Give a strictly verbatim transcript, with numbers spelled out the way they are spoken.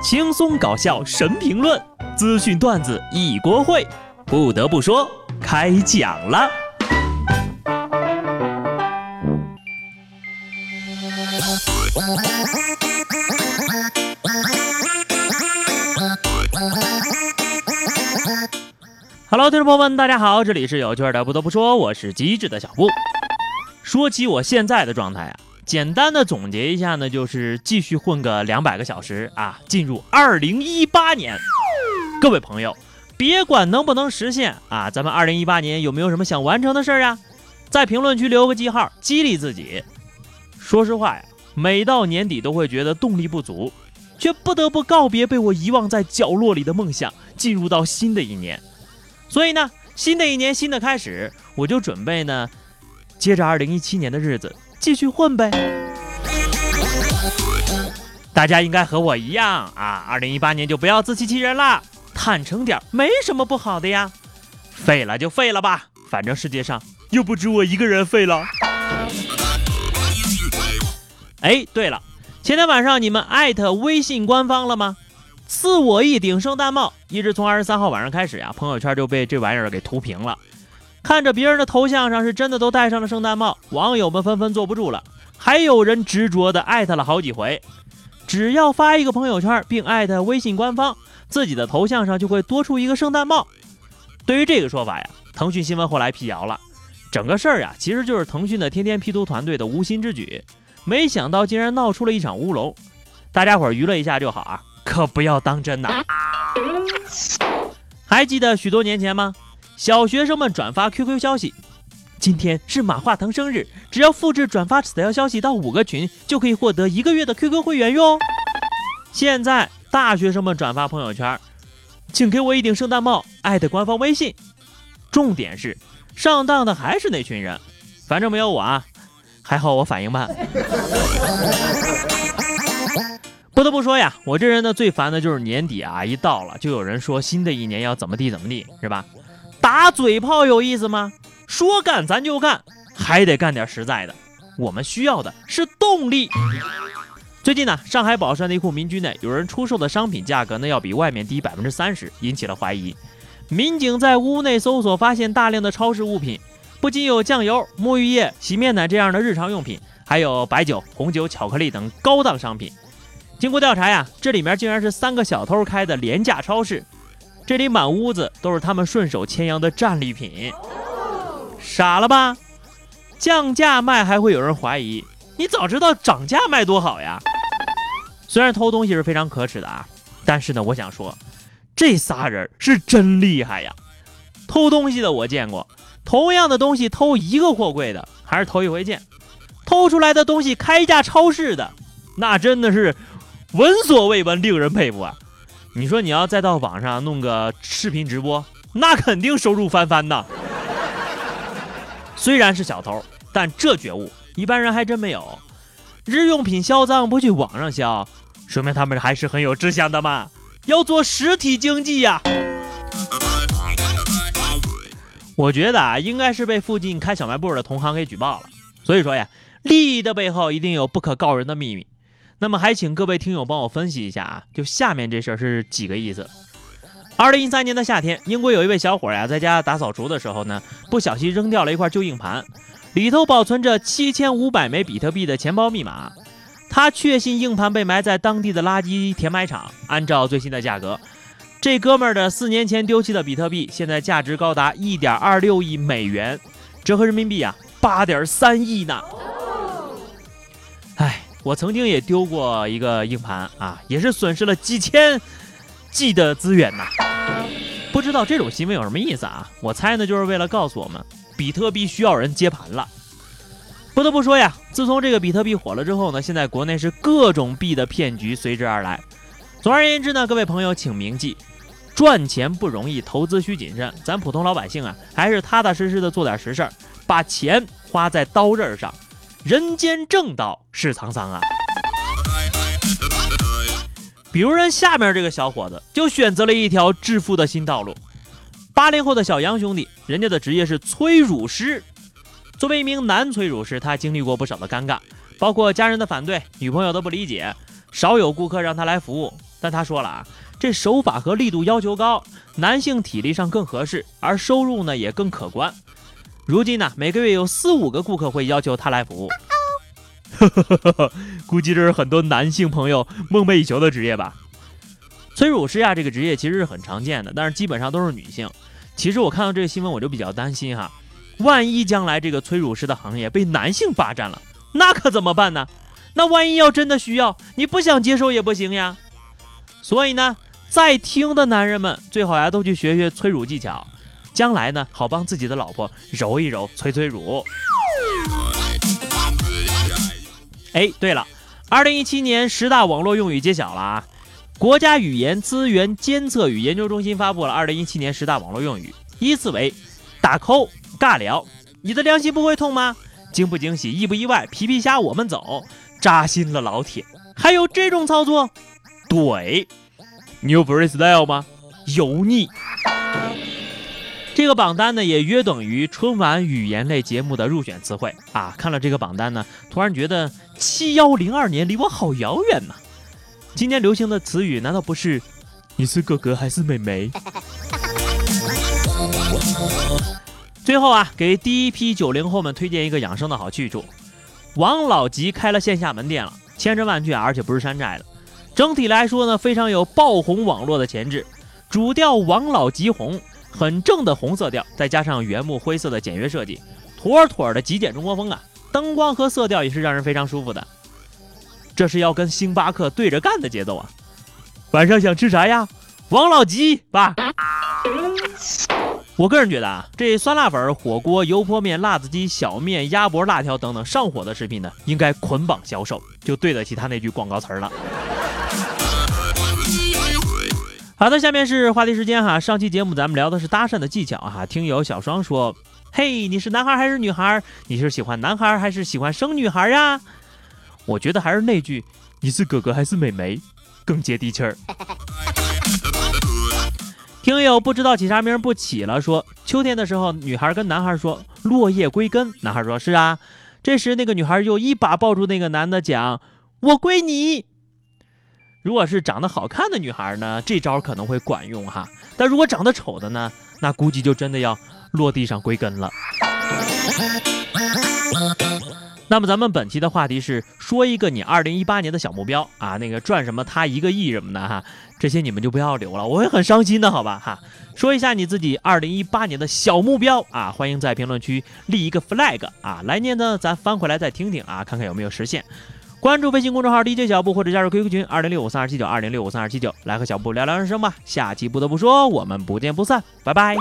轻松搞笑神评论，资讯段子一锅烩。不得不说，开讲了。Hello， 听众朋友们，大家好，这里是有趣的。不得不说，我是机智的小布。说起我现在的状态啊。简单的总结一下呢，就是继续混个两百个小时啊，进入二零一八年。各位朋友，别管能不能实现啊，咱们二零一八年有没有什么想完成的事儿啊？在评论区留个记号，激励自己。说实话呀，每到年底都会觉得动力不足，却不得不告别被我遗忘在角落里的梦想，进入到新的一年。所以呢，新的一年新的开始，我就准备呢，接着二零一七年的日子。继续混呗，大家应该和我一样啊，二零一八年就不要自欺欺人啦，坦诚点没什么不好的呀，废了就废了吧，反正世界上又不止我一个人废了。哎，对了，前天晚上你们艾特微信官方了吗？赐我一顶圣诞帽，一直从二十三号晚上开始呀、啊，朋友圈就被这玩意儿给涂平了。看着别人的头像上是真的都戴上了圣诞帽，网友们纷纷坐不住了，还有人执着的艾特了好几回。只要发一个朋友圈并艾特微信官方，自己的头像上就会多出一个圣诞帽。对于这个说法呀，腾讯新闻后来辟谣了，整个事儿呀其实就是腾讯的天天 P 图团队的无心之举，没想到竟然闹出了一场乌龙。大家伙娱乐一下就好啊，可不要当真呐、啊。还记得许多年前吗？小学生们转发 Q Q 消息，今天是马化腾生日，只要复制转发此条消息到五个群，就可以获得一个月的 Q Q 会员哟。现在大学生们转发朋友圈，请给我一顶圣诞帽，艾特官方微信。重点是，上当的还是那群人，反正没有我啊，还好我反应慢。不得不说呀，我这人呢最烦的就是年底啊，一到了就有人说新的一年要怎么地怎么地，是吧？打嘴炮有意思吗？说干咱就干，还得干点实在的。我们需要的是动力。最近呢，上海宝山的一户民居内，有人出售的商品价格呢要比外面低 百分之三十， 引起了怀疑。民警在屋内搜索，发现大量的超市物品，不仅有酱油、沐浴液、洗面奶这样的日常用品，还有白酒、红酒、巧克力等高档商品。经过调查呀，这里面竟然是三个小偷开的廉价超市。这里满屋子都是他们顺手牵羊的战利品，傻了吧？降价卖还会有人怀疑，你早知道涨价卖多好呀！虽然偷东西是非常可耻的啊，但是呢，我想说，这仨人是真厉害呀！偷东西的我见过，同样的东西偷一个货柜的还是头一回见，偷出来的东西开价超市的，那真的是闻所未闻，令人佩服啊！你说你要再到网上弄个视频直播，那肯定收入翻番的。虽然是小偷，但这觉悟一般人还真没有。日用品销赃不去网上销，说明他们还是很有志向的嘛。要做实体经济呀、啊！我觉得啊，应该是被附近开小卖部的同行给举报了。所以说呀，利益的背后一定有不可告人的秘密。那么还请各位听友帮我分析一下啊，就下面这事儿是几个意思。二零一三年的夏天，英国有一位小伙呀、啊，在家打扫除的时候呢，不小心扔掉了一块旧硬盘，里头保存着七千五百枚比特币的钱包密码。他确信硬盘被埋在当地的垃圾填埋场。按照最新的价格，这哥们儿的四年前丢弃的比特币，现在价值高达一点二六亿美元，折合人民币啊，八点三亿呢。哎。我曾经也丢过一个硬盘啊，也是损失了几千 G 的资源呐、啊。不知道这种新闻有什么意思啊？我猜呢，就是为了告诉我们，比特币需要人接盘了。不得不说呀，自从这个比特币火了之后呢，现在国内是各种币的骗局随之而来。总而言之呢，各位朋友请铭记，赚钱不容易，投资需谨慎。咱普通老百姓啊，还是踏踏实实的做点实事儿，把钱花在刀刃上。人间正道是沧桑啊！比如人下面这个小伙子就选择了一条致富的新道路。八零后的小杨兄弟，人家的职业是催乳师。作为一名男催乳师，他经历过不少的尴尬，包括家人的反对、女朋友的不理解，少有顾客让他来服务，但他说了啊，这手法和力度要求高，男性体力上更合适，而收入呢也更可观。如今呢，每个月有四五个顾客会要求他来服务。估计这是很多男性朋友梦寐以求的职业吧。催乳师呀、啊，这个职业其实是很常见的，但是基本上都是女性。其实我看到这个新闻我就比较担心哈，万一将来这个催乳师的行业被男性霸占了，那可怎么办呢？那万一要真的需要，你不想接受也不行呀。所以呢，在听的男人们最好呀都去学学催乳技巧，将来呢好帮自己的老婆揉一揉催催乳。哎，对了，二零一七年十大网络用语揭晓了啊！国家语言资源监测与研究中心发布了二零一七年十大网络用语，依次为：打扣、尬聊、你的良心不会痛吗？惊不惊喜？意不意外？皮皮虾我们走，扎心了老铁！还有这种操作？怼，你有 freestyle 吗？油腻。这个榜单呢，也约等于春晚语言类节目的入选词汇啊！看了这个榜单呢，突然觉得七幺零二年离我好遥远呐、啊。今年流行的词语难道不是你是哥哥还是妹妹？最后啊，给第一批九零后们推荐一个养生的好去处，王老吉开了线下门店了，千真万确啊，而且不是山寨的。整体来说呢，非常有爆红网络的潜质，主调王老吉红。很正的红色调，再加上原木灰色的简约设计，妥妥的极简中国风啊！灯光和色调也是让人非常舒服的。这是要跟星巴克对着干的节奏啊！晚上想吃啥呀？王老吉吧。我个人觉得啊，这酸辣粉、火锅、油泼面、辣子鸡、小面、鸭脖、辣条等等上火的食品呢，应该捆绑销售，就对得起他那句广告词了。好的，下面是话题时间哈。上期节目咱们聊的是搭讪的技巧哈。听友小双说：“嘿，你是男孩还是女孩？你是喜欢男孩还是喜欢生女孩呀？”我觉得还是那句“你是哥哥还是妹妹”更接地气儿。听友不知道起啥名不起了说：“秋天的时候，女孩跟男孩说落叶归根，男孩说是啊。这时那个女孩又一把抱住那个男的讲，我归你。”如果是长得好看的女孩呢，这招可能会管用哈，但如果长得丑的呢，那估计就真的要落地上归根了。那么咱们本期的话题是说一个你二零一八年的小目标啊，那个赚什么他一个亿什么的哈，这些你们就不要留了，我会很伤心的好吧哈。说一下你自己二零一八年的小目标啊，欢迎在评论区立一个 flag 啊，来年呢咱翻回来再听听啊，看看有没有实现。关注微信公众号 D J 小布或者加入 Q Q 群二零六五三二七九二零六五三二七九，来和小布聊聊人生吧。下期不得不说，我们不见不散，拜拜。